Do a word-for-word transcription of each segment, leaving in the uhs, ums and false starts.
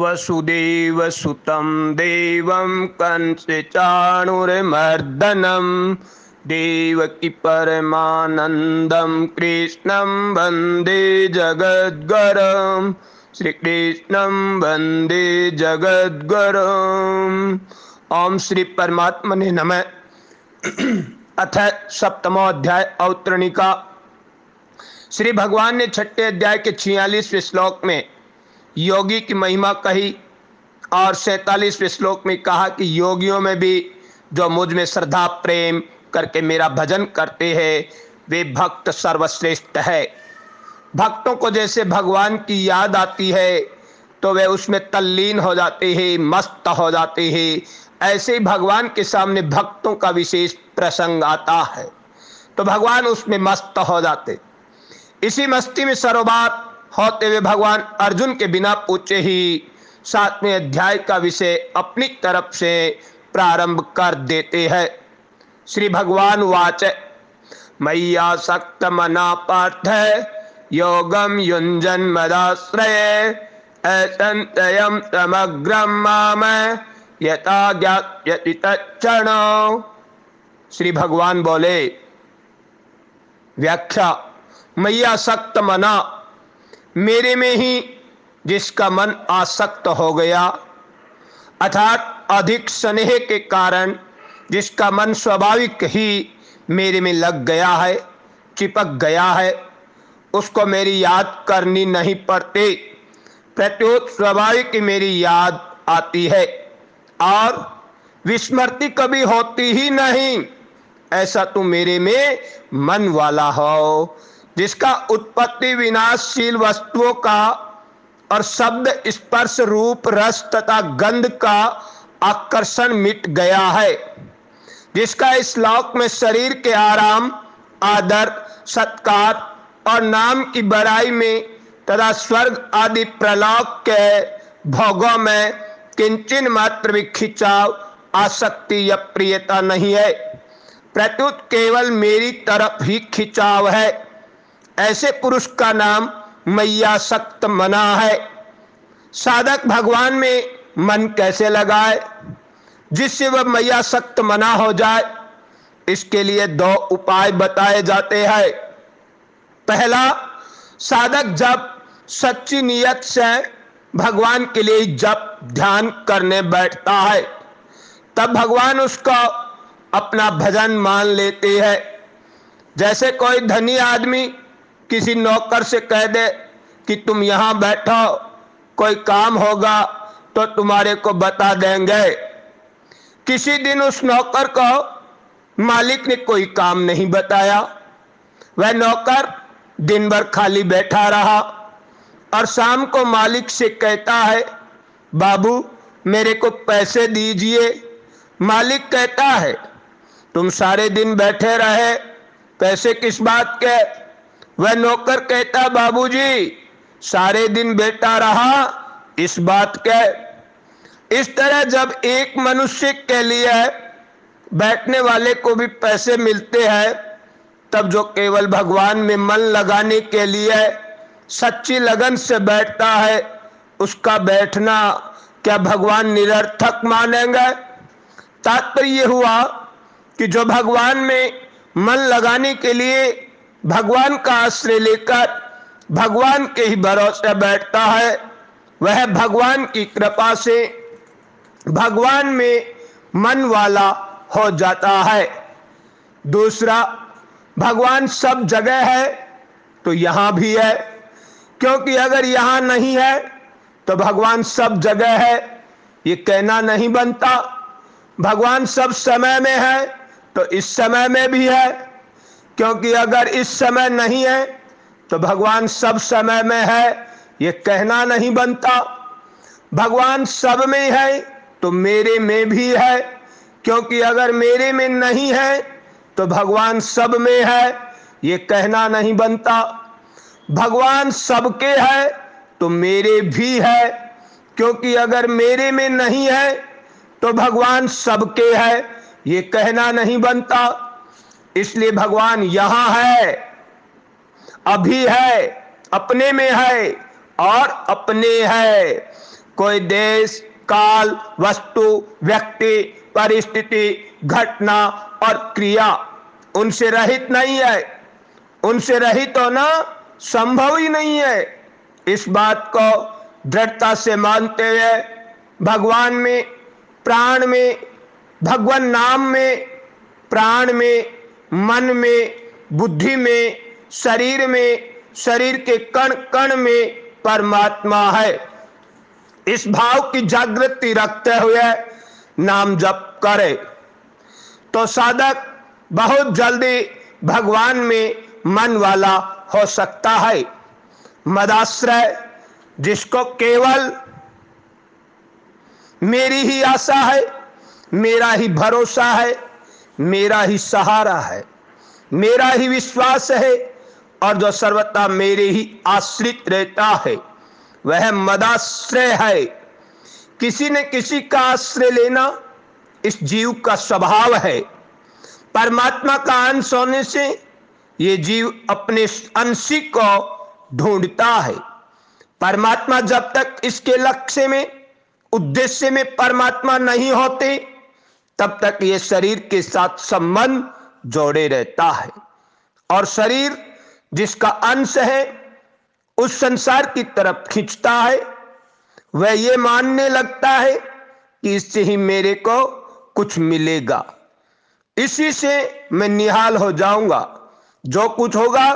वसुदेव सुतं देवं कंसचाणुर्मर्दनं देवकी परमानंदं कृष्णं वंदे जगद्गुरुं श्रीकृष्णं वंदे जगद्गुरुं। ओम श्री परमात्मने नमः। अथ सप्तमो अध्याय औतरणिका। श्री भगवान ने छठे अध्याय के छियालीसवें श्लोक में योगी की महिमा कही और सैतालीसवें श्लोक में कहा कि योगियों में भी जो मुझ में श्रद्धा प्रेम करके मेरा भजन करते हैं वे भक्त सर्वश्रेष्ठ है। भक्तों को जैसे भगवान की याद आती है तो वे उसमें तल्लीन हो जाते हैं, मस्त हो जाते हैं। ऐसे ही भगवान के सामने भक्तों का विशेष प्रसंग आता है तो भगवान उसमें मस्त हो जाते। इसी मस्ती में सरोबार होते हुए भगवान अर्जुन के बिना पूछे ही सातवें अध्याय का विषय अपनी तरफ से प्रारंभ कर देते हैं। श्री भगवान वाच मय्या सक्त मना पार्थ योगम युंजन मदाश्रय असंतयम समग्रम माम यथा ज्ञास्यति तच्छृणु। श्री भगवान बोले व्याख्या, मय्या सक्त मना, मेरे में ही जिसका मन आसक्त हो गया अर्थात अधिक स्नेह के कारण जिसका मन स्वाभाविक ही मेरे में लग गया है, चिपक गया है, उसको मेरी याद करनी नहीं पड़ती, प्रत्युत स्वाभाविक ही मेरी याद आती है और विस्मृति कभी होती ही नहीं। ऐसा तू मेरे में मन वाला हो जिसका उत्पत्ति विनाशशील वस्तुओं का और शब्द स्पर्श रूप रस तथा गंध का आकर्षण मिट गया है, जिसका इस लोक में शरीर के आराम आदर सत्कार और नाम की बड़ाई में तथा स्वर्ग आदि प्रलोक के भोगों में किंचन मात्र भी खिंचाव आसक्ति या प्रियता नहीं है, प्रत्युत केवल मेरी तरफ ही खिंचाव है। ऐसे पुरुष का नाम मय्या सक्त मना है। साधक भगवान में मन कैसे लगाए जिससे वह मय्या सक्त मना हो जाए, इसके लिए दो उपाय बताए जाते हैं। पहला, साधक जब सच्ची नियत से भगवान के लिए जप ध्यान करने बैठता है तब भगवान उसका अपना भजन मान लेते हैं। जैसे कोई धनी आदमी किसी नौकर से कह दे कि तुम यहाँ बैठो, कोई काम होगा तो तुम्हारे को बता देंगे। किसी दिन उस नौकर को मालिक ने कोई काम नहीं बताया, वह नौकर दिन भर खाली बैठा रहा और शाम को मालिक से कहता है बाबू मेरे को पैसे दीजिए। मालिक कहता है तुम सारे दिन बैठे रहे, पैसे किस बात के? वह नौकर कहता बाबूजी सारे दिन बैठा रहा, इस बात के। इस तरह जब एक मनुष्य के लिए बैठने वाले को भी पैसे मिलते हैं तब जो केवल भगवान में मन लगाने के लिए सच्ची लगन से बैठता है उसका बैठना क्या भगवान निरर्थक मानेंगे? तात्पर्य यह हुआ कि जो भगवान में मन लगाने के लिए भगवान का आश्रय लेकर भगवान के ही भरोसे बैठता है वह भगवान की कृपा से भगवान में मन वाला हो जाता है। दूसरा, भगवान सब जगह है तो यहाँ भी है, क्योंकि अगर यहाँ नहीं है तो भगवान सब जगह है ये कहना नहीं बनता। भगवान सब समय में है तो इस समय में भी है, क्योंकि अगर इस समय नहीं है तो भगवान सब समय में है ये कहना नहीं बनता। भगवान सब में है तो मेरे में भी है, क्योंकि अगर मेरे में नहीं है तो भगवान सब में है ये कहना नहीं बनता। भगवान सबके है तो मेरे भी है, क्योंकि अगर मेरे में नहीं है तो भगवान सबके है ये कहना नहीं बनता। इसलिए भगवान यहाँ है, अभी है, अपने में है और अपने है। कोई देश, काल, वस्तु, व्यक्ति, परिस्थिति, घटना और क्रिया उनसे रहित नहीं है। उनसे रहित होना संभव ही नहीं है। इस बात को दृढ़ता से मानते हुए भगवान में, प्राण में, भगवान नाम में, प्राण में, मन में, बुद्धि में, शरीर में, शरीर के कण कण में परमात्मा है। इस भाव की जागृति रखते हुए नाम जप करे तो साधक बहुत जल्दी भगवान में मन वाला हो सकता है। मदाश्रय जिसको केवल मेरी ही आशा है, मेरा ही भरोसा है, मेरा ही सहारा है, मेरा ही विश्वास है और जो सर्वथा मेरे ही आश्रित रहता है वह मदाश्रय है। किसी ने किसी का आश्रय लेना इस जीव का स्वभाव है। परमात्मा का अंश होने से ये जीव अपने अंशी को ढूंढता है। परमात्मा जब तक इसके लक्ष्य में, उद्देश्य में परमात्मा नहीं होते तब तक ये शरीर के साथ संबंध जोड़े रहता है और शरीर जिसका अंश है उस संसार की तरफ खींचता है। वह ये मानने लगता है कि इससे ही मेरे को कुछ मिलेगा, इसी से मैं निहाल हो जाऊंगा, जो कुछ होगा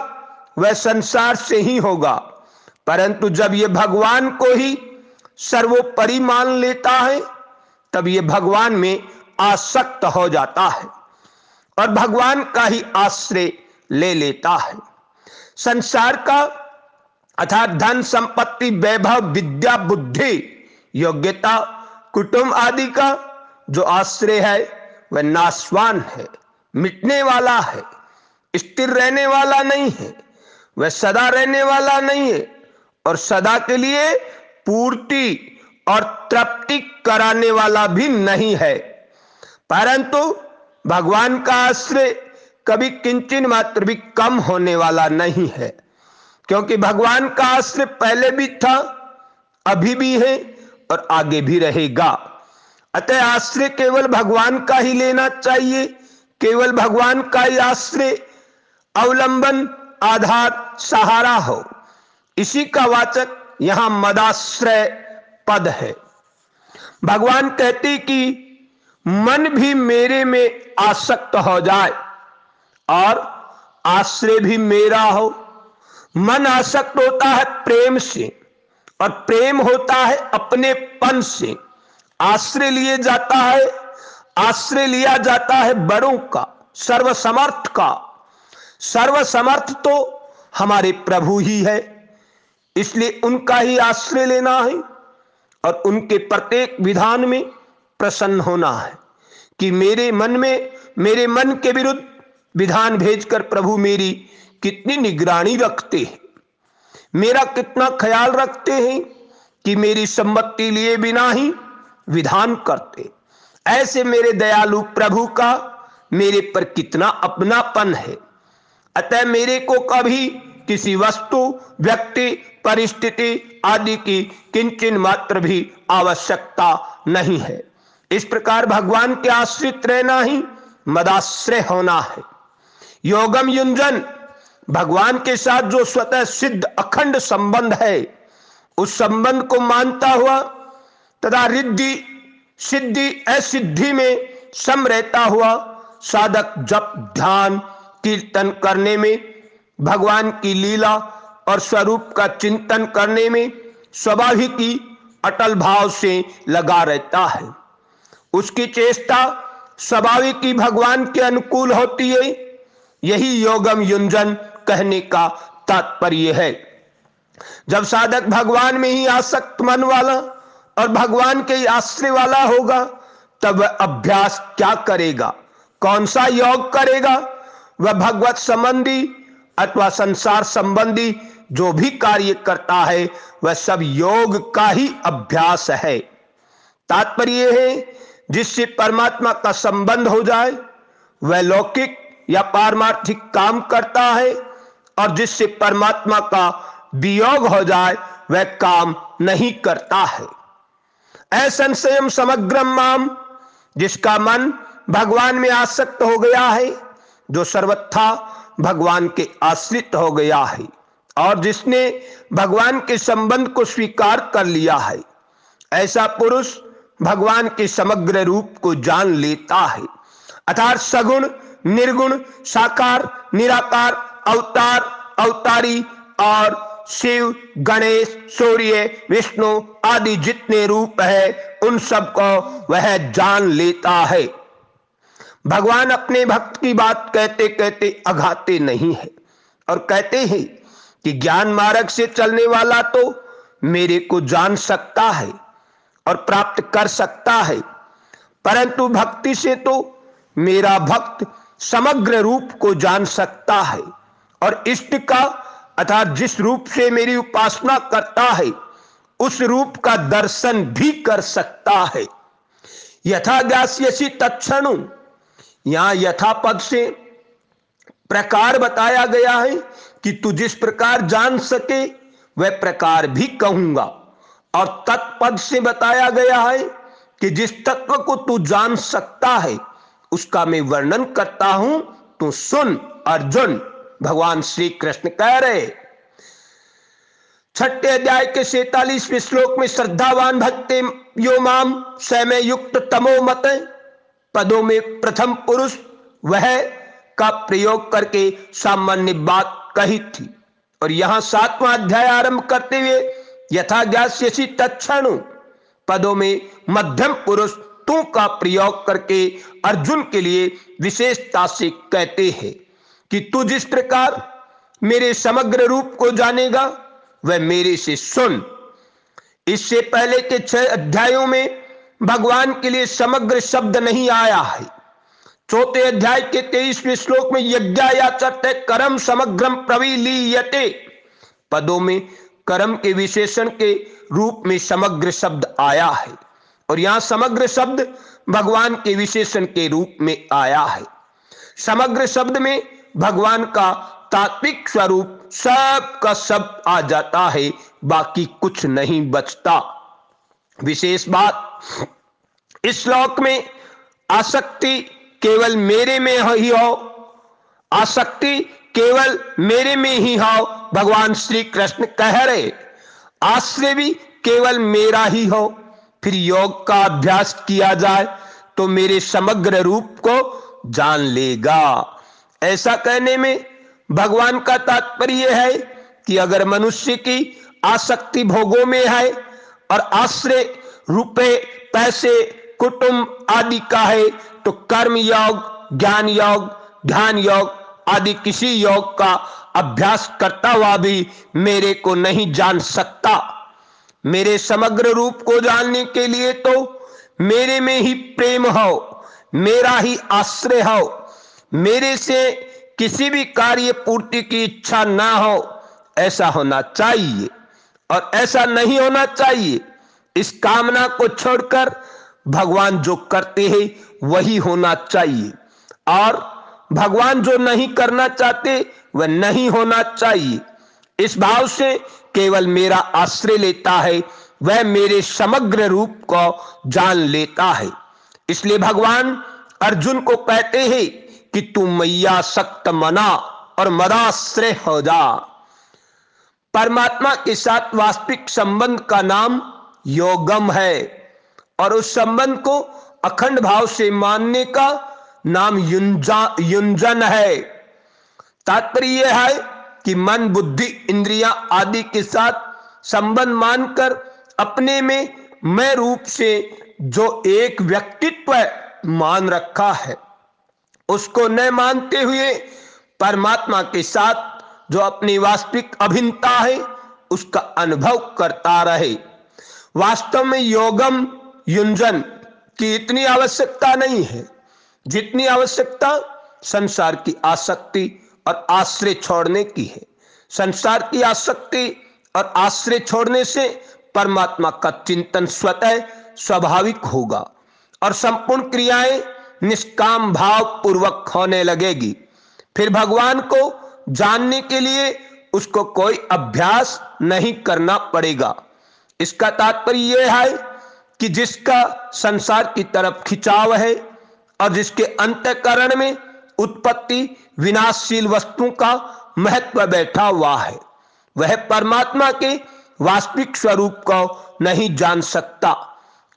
वह संसार से ही होगा। परंतु जब ये भगवान को ही सर्वोपरि मान लेता है तब ये भगवान में आसक्त हो जाता है और भगवान का ही आश्रय ले लेता है। संसार का अर्थात धन, संपत्ति, वैभव, विद्या, बुद्धि, योग्यता, कुटुंब आदि का जो आश्रय है वह नाशवान है, मिटने वाला है, स्थिर रहने वाला नहीं है, वह सदा रहने वाला नहीं है और सदा के लिए पूर्ति और तृप्ति कराने वाला भी नहीं है। परंतु भगवान का आश्रय कभी किंचन मात्र भी कम होने वाला नहीं है, क्योंकि भगवान का आश्रय पहले भी था, अभी भी है और आगे भी रहेगा। अतः आश्रय केवल भगवान का ही लेना चाहिए, केवल भगवान का ही आश्रय अवलंबन, आधार, सहारा हो। इसी का वाचक यहां मदाश्रय पद है। भगवान कहते कि मन भी मेरे में आसक्त हो जाए और आश्रय भी मेरा हो। मन आसक्त होता है प्रेम से और प्रेम होता है अपनेपन से। आश्रय लिए जाता है, आश्रय लिया जाता है बड़ों का, सर्वसमर्थ का। सर्वसमर्थ तो हमारे प्रभु ही है, इसलिए उनका ही आश्रय लेना है और उनके प्रत्येक विधान में प्रसन्न होना है कि मेरे मन में, मेरे मन के विरुद्ध विधान भेजकर प्रभु मेरी कितनी निगरानी रखते हैं, मेरा कितना ख्याल रखते हैं कि मेरी सम्मति लिए बिना ही विधान करते। ऐसे मेरे दयालु प्रभु का मेरे पर कितना अपनापन है। अतः मेरे को कभी किसी वस्तु, व्यक्ति, परिस्थिति आदि की किंचन मात्र भी आवश्यकता नहीं है। इस प्रकार भगवान के आश्रित रहना ही मदाश्रय होना है। योगम युंजन, भगवान के साथ जो स्वतः सिद्ध अखंड संबंध है उस संबंध को मानता हुआ तथा रिद्धि, सिद्धि, असिद्धि में सम रहता हुआ साधक जप, ध्यान, कीर्तन करने में, भगवान की लीला और स्वरूप का चिंतन करने में स्वाभाविक ही अटल भाव से लगा रहता है। उसकी चेष्टा स्वाभाविक ही भगवान के अनुकूल होती है। यही योगम युंजन कहने का तात्पर्य है। जब साधक भगवान में ही आसक्त मन वाला और भगवान के आश्रय वाला होगा तब अभ्यास क्या करेगा, कौन सा योग करेगा, वह भगवत संबंधी अथवा संसार संबंधी जो भी कार्य करता है वह सब योग का ही अभ्यास है। तात्पर्य है जिससे परमात्मा का संबंध हो जाए वह लौकिक या पारमार्थिक काम करता है और जिससे परमात्मा का वियोग हो जाए वह काम नहीं करता है। असंशयम समग्रम माम, जिसका मन भगवान में आसक्त हो गया है, जो सर्वथा भगवान के आश्रित हो गया है और जिसने भगवान के संबंध को स्वीकार कर लिया है, ऐसा पुरुष भगवान के समग्र रूप को जान लेता है, अर्थात सगुण निर्गुण साकार निराकार अवतार अवतारी और शिव गणेश सूर्य विष्णु आदि जितने रूप है उन सबको वह जान लेता है। भगवान अपने भक्त की बात कहते कहते अघाते नहीं है और कहते हैं कि ज्ञान मार्ग से चलने वाला तो मेरे को जान सकता है और प्राप्त कर सकता है, परंतु भक्ति से तो मेरा भक्त समग्र रूप को जान सकता है और इष्ट का अर्थात जिस रूप से मेरी उपासना करता है उस रूप का दर्शन भी कर सकता है। यथा ज्ञास्यसि तत्क्षणु, यहाँ यथा पद से प्रकार बताया गया है कि तू जिस प्रकार जान सके वह प्रकार भी कहूंगा, और तत्पद से बताया गया है कि जिस तत्व को तू जान सकता है उसका मैं वर्णन करता हूं, तू सुन अर्जुन। भगवान श्री कृष्ण कह रहे छठे अध्याय के सैतालीसवें श्लोक में, श्रद्धावान भक्ति यो माम समय युक्त तमो मत, पदों में प्रथम पुरुष वह का प्रयोग करके सामान्य बात कही थी। और यहां सातवां अध्याय आरंभ करते हुए यथा ज्ञास्यसि तत्क्षणु पदों में मध्यम पुरुष तू का प्रयोग करके अर्जुन के लिए विशेषता से कहते हैं कि तू जिस प्रकार मेरे समग्र रूप को जानेगा वह मेरे से सुन। इससे पहले के छह अध्यायों में भगवान के लिए समग्र शब्द नहीं आया है। चौथे अध्याय के तेईसवें श्लोक में यज्ञायाचरत कर्म समग्रम प्रविलीयते, पदों में कर्म के विशेषण के रूप में समग्र शब्द आया है और यहाँ समग्र शब्द भगवान के विशेषण के रूप में आया है। समग्र शब्द में भगवान का तात्विक स्वरूप सब का सब आ जाता है, बाकी कुछ नहीं बचता। विशेष बात इस श्लोक में आसक्ति केवल मेरे में ही हो, आसक्ति केवल मेरे में ही हो, भगवान श्री कृष्ण कह रहे। आश्रय भी केवल मेरा ही हो, फिर योग का अभ्यास किया जाए तो मेरे समग्र रूप को जान लेगा। ऐसा कहने में भगवान का तात्पर्य है कि अगर मनुष्य की आसक्ति भोगों में है और आश्रय रुपए पैसे कुटुंब आदि का है तो कर्म योग ज्ञान योग ध्यान योग आदि किसी योग का अभ्यास करता हुआ भी मेरे को नहीं जान सकता। मेरे समग्र रूप को जानने के लिए तो मेरे में ही प्रेम हो, मेरा ही आश्रय हो, मेरे से किसी भी कार्य पूर्ति की इच्छा ना हो, ऐसा होना चाहिए। और ऐसा नहीं होना चाहिए, इस कामना को छोड़कर भगवान जो करते हैं वही होना चाहिए और भगवान जो नहीं करना चाहते वह नहीं होना चाहिए। इस भाव से केवल मेरा आश्रय लेता है, वह मेरे समग्र रूप को जान लेता है। इसलिए भगवान अर्जुन को कहते हैं कि तू मैया सक्त मना और मदाश्रय हो जा। परमात्मा के साथ वास्तविक संबंध का नाम योगम है और उस संबंध को अखंड भाव से मानने का नाम युंजा युंजन है। तात्पर्य यह है कि मन बुद्धि इंद्रियां आदि के साथ संबंध मानकर अपने में मैं रूप से जो एक व्यक्तित्व मान रखा है उसको न मानते हुए परमात्मा के साथ जो अपनी वास्तविक अभिन्नता है उसका अनुभव करता रहे। वास्तव में योगम युंजन की इतनी आवश्यकता नहीं है जितनी आवश्यकता संसार की आसक्ति और आश्रय छोड़ने की है। संसार की आसक्ति और आश्रय छोड़ने से परमात्मा का चिंतन स्वतः स्वाभाविक होगा और संपूर्ण क्रियाएं निष्काम भाव पूर्वक होने लगेगी। फिर भगवान को जानने के लिए उसको कोई अभ्यास नहीं करना पड़ेगा। इसका तात्पर्य यह है कि जिसका संसार की तरफ खिंचाव है और जिसके अंतःकरण में उत्पत्ति विनाशशील वस्तुओं का महत्व बैठा हुआ है, वह परमात्मा के वास्तविक स्वरूप को नहीं जान सकता,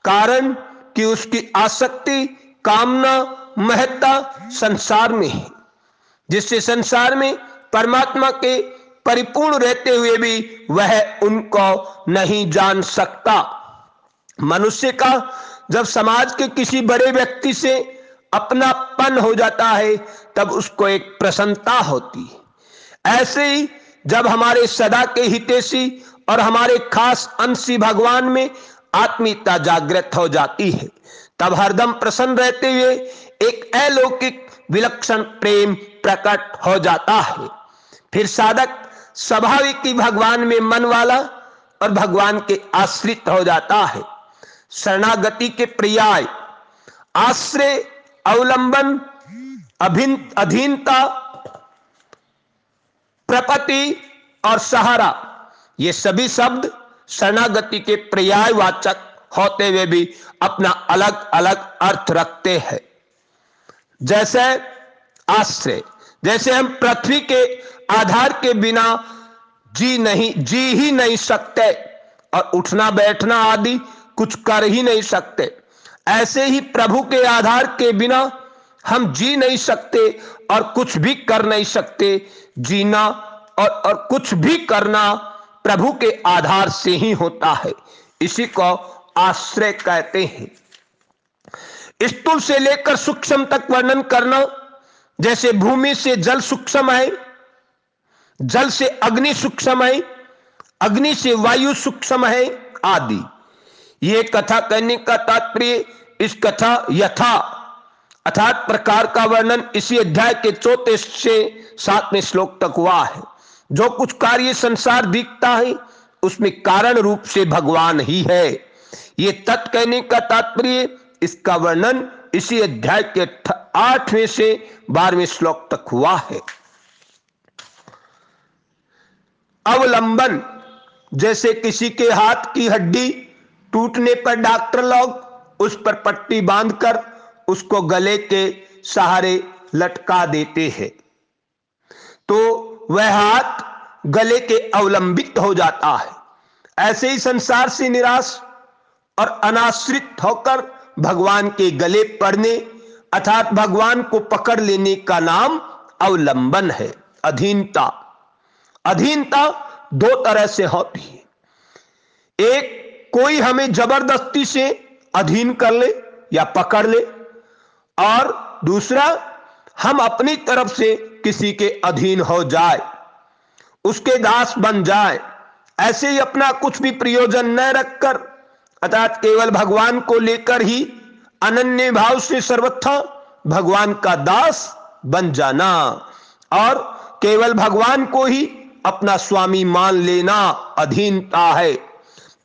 कारण कि उसकी आसक्ति कामना महत्ता संसार में है, जिससे संसार में परमात्मा के परिपूर्ण रहते हुए भी वह उनको नहीं जान सकता। मनुष्य का जब समाज के किसी बड़े व्यक्ति से अपनापन हो जाता है तब उसको एक प्रसन्नता होती है। ऐसे ही जब हमारे सदा के हितैषी और हमारे खास अंशी भगवान में आत्मीयता जागृत हो जाती है, तब हरदम प्रसन्न रहते हुए एक अलौकिक विलक्षण प्रेम प्रकट हो जाता है। फिर साधक स्वाभाविक ही भगवान में मन वाला और भगवान के आश्रित हो जाता है। शरणागति के पर्याय आश्रय, अवलंबन, अधीनता, प्रपत्ति और सहारा, ये सभी शब्द शरणागति के पर्यायवाचक होते हुए भी अपना अलग अलग अर्थ रखते हैं। जैसे आश्रय, जैसे हम पृथ्वी के आधार के बिना जी नहीं जी ही नहीं सकते और उठना बैठना आदि कुछ कर ही नहीं सकते, ऐसे ही प्रभु के आधार के बिना हम जी नहीं सकते और कुछ भी कर नहीं सकते। जीना और, और कुछ भी करना प्रभु के आधार से ही होता है, इसी को आश्रय कहते हैं। स्थूल से लेकर सूक्ष्म तक वर्णन करना, जैसे भूमि से जल सूक्ष्म है, जल से अग्नि सूक्ष्म है, अग्नि से वायु सूक्ष्म है आदि। ये कथा कहने का तात्पर्य इस कथा यथा अर्थात प्रकार का वर्णन इसी अध्याय के चौथे से सातवें श्लोक तक हुआ है। जो कुछ कार्य संसार दिखता है उसमें कारण रूप से भगवान ही है, ये तत् कहने का तात्पर्य इसका वर्णन इसी अध्याय के आठवें से बारहवें श्लोक तक हुआ है। अवलंबन, जैसे किसी के हाथ की हड्डी टूटने पर डॉक्टर लोग उस पर पट्टी बांधकर उसको गले के सहारे लटका देते हैं, तो वह हाथ गले के अवलंबित हो जाता है। ऐसे ही संसार से निराश और अनाश्रित होकर भगवान के गले पड़ने अर्थात भगवान को पकड़ लेने का नाम अवलंबन है, अधीनता। अधीनता दो तरह से होती है, एक कोई हमें जबरदस्ती से अधीन कर ले या पकड़ ले, और दूसरा हम अपनी तरफ से किसी के अधीन हो जाए, उसके दास बन जाए। ऐसे ही अपना कुछ भी प्रयोजन न रखकर अर्थात केवल भगवान को लेकर ही अनन्य भाव से सर्वथा भगवान का दास बन जाना और केवल भगवान को ही अपना स्वामी मान लेना अधीनता है।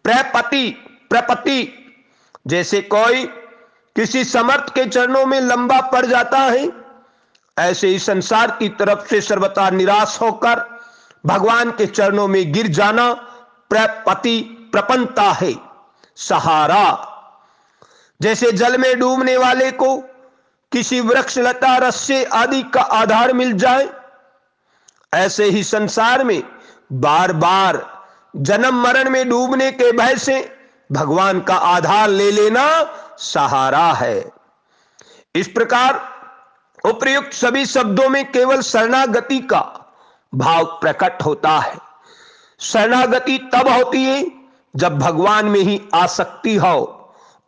प्रपति, प्रपति, जैसे कोई किसी समर्थ के चरणों में लंबा पड़ जाता है, ऐसे ही संसार की तरफ से सर्वथा निराश होकर भगवान के चरणों में गिर जाना प्रपति, प्रपन्नता है। सहारा, जैसे जल में डूबने वाले को किसी वृक्ष, लता, रस्सी आदि का आधार मिल जाए, ऐसे ही संसार में बार बार जन्म मरण में डूबने के भय से भगवान का आधार ले लेना सहारा है। इस प्रकार उपयुक्त सभी शब्दों में केवल शरणागति का भाव प्रकट होता है। शरणागति तब होती है जब भगवान में ही आसक्ति हो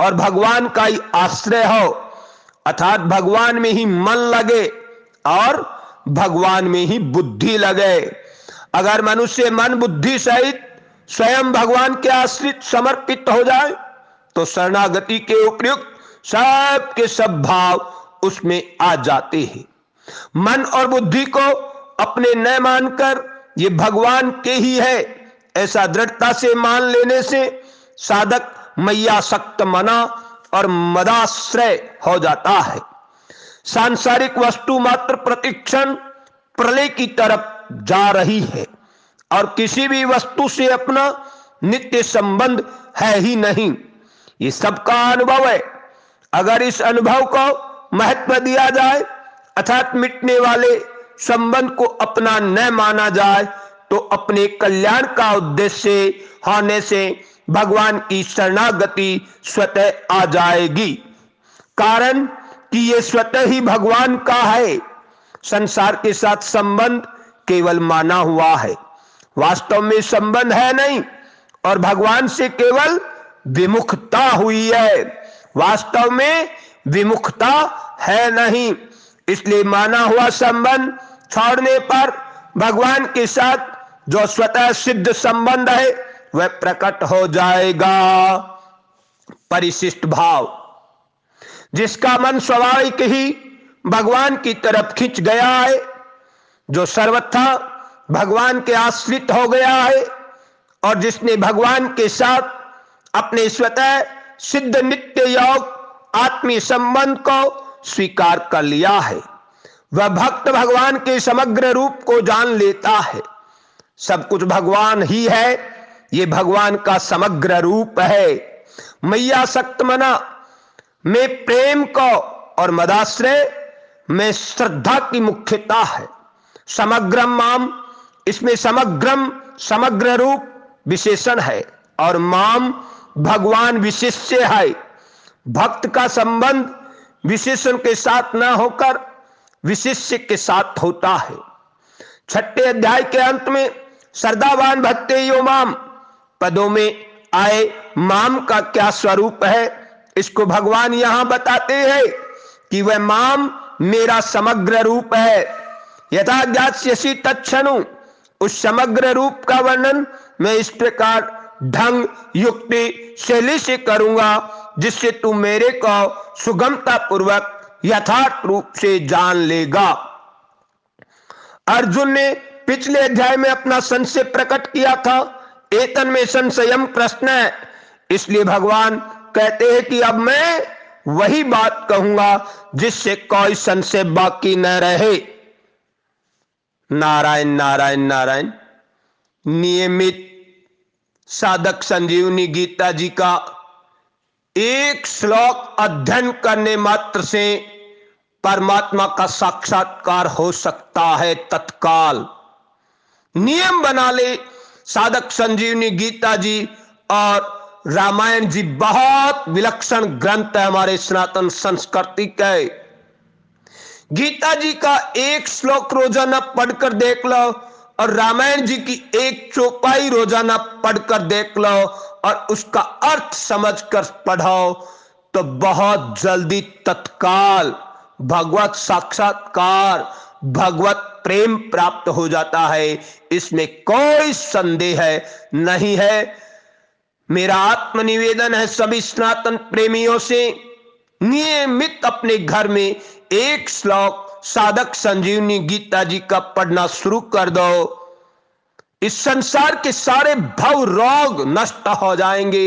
और भगवान का ही आश्रय हो, अर्थात भगवान में ही मन लगे और भगवान में ही बुद्धि लगे। अगर मनुष्य मन बुद्धि सहित स्वयं भगवान के आश्रित समर्पित हो जाए तो शरणागति के उपयुक्त सब के सब भाव उसमें आ जाते हैं। मन और बुद्धि को अपने न मानकर ये भगवान के ही है, ऐसा दृढ़ता से मान लेने से साधक मय्यासक्त मना और मदाश्रय हो जाता है। सांसारिक वस्तु मात्र प्रतिक्षण प्रलय की तरफ जा रही है और किसी भी वस्तु से अपना नित्य संबंध है ही नहीं। ये सबका अनुभव है। अगर इस अनुभव को महत्व दिया जाए अर्थात मिटने वाले संबंध को अपना न माना जाए तो अपने कल्याण का उद्देश्य होने से भगवान की शरणागति स्वतः आ जाएगी, कारण कि ये स्वतः ही भगवान का है। संसार के साथ संबंध केवल माना हुआ है, वास्तव में संबंध है नहीं, और भगवान से केवल विमुखता हुई है, वास्तव में विमुखता है नहीं। इसलिए माना हुआ संबंध छोड़ने पर भगवान के साथ जो स्वतः सिद्ध संबंध है वह प्रकट हो जाएगा। परिशिष्ट भाव, जिसका मन स्वाभाविक ही भगवान की तरफ खिंच गया है, जो सर्वथा भगवान के आश्रित हो गया है और जिसने भगवान के साथ अपने स्वतः सिद्ध नित्य योग आत्मीय संबंध को स्वीकार कर लिया है, वह भक्त भगवान के समग्र रूप को जान लेता है। सब कुछ भगवान ही है, ये भगवान का समग्र रूप है। मैया सक्तमना में प्रेम को और मदाश्रय में श्रद्धा की मुख्यता है। समग्रम माम, इसमें समग्रम समग्र रूप विशेषण है और माम भगवान विशिष्य है। भक्त का संबंध विशेषण के साथ न होकर विशिष्य के साथ होता है। छठे अध्याय के अंत में श्रद्धावान भक्ते यो माम पदों में आए माम का क्या स्वरूप है, इसको भगवान यहां बताते हैं कि वह माम मेरा समग्र रूप है। यथा ज्ञास्यसि तत्क्षणु, उस समग्र रूप का वर्णन मैं इस प्रकार ढंग युक्ति शैली से करूंगा जिससे तू मेरे को सुगमता पूर्वक यथार्थ रूप से जान लेगा। अर्जुन ने पिछले अध्याय में अपना संशय प्रकट किया था, एतन में संशयम प्रश्न है। इसलिए भगवान कहते हैं कि अब मैं वही बात कहूंगा जिससे कोई संशय बाकी न रहे। नारायण नारायण नारायण। नियमित साधक संजीवनी गीता जी का एक श्लोक अध्ययन करने मात्र से परमात्मा का साक्षात्कार हो सकता है तत्काल। नियम बना ले साधक संजीवनी गीता जी और रामायण जी बहुत विलक्षण ग्रंथ है हमारे सनातन संस्कृति के। गीता जी का एक श्लोक रोजाना पढ़कर देख लो और रामायण जी की एक चौपाई रोजाना पढ़कर देख लो और उसका अर्थ समझकर पढ़ाओ तो बहुत जल्दी तत्काल भगवत साक्षात्कार भगवत प्रेम प्राप्त हो जाता है, इसमें कोई संदेह नहीं है। मेरा आत्मनिवेदन है सभी सनातन प्रेमियों से, नियमित अपने घर में एक श्लोक साधक संजीवनी गीता जी का पढ़ना शुरू कर दो। इस संसार के सारे भव रोग नष्ट हो जाएंगे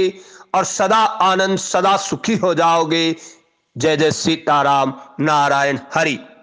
और सदा आनंद सदा सुखी हो जाओगे। जय जय सीताराम। नारायण हरि।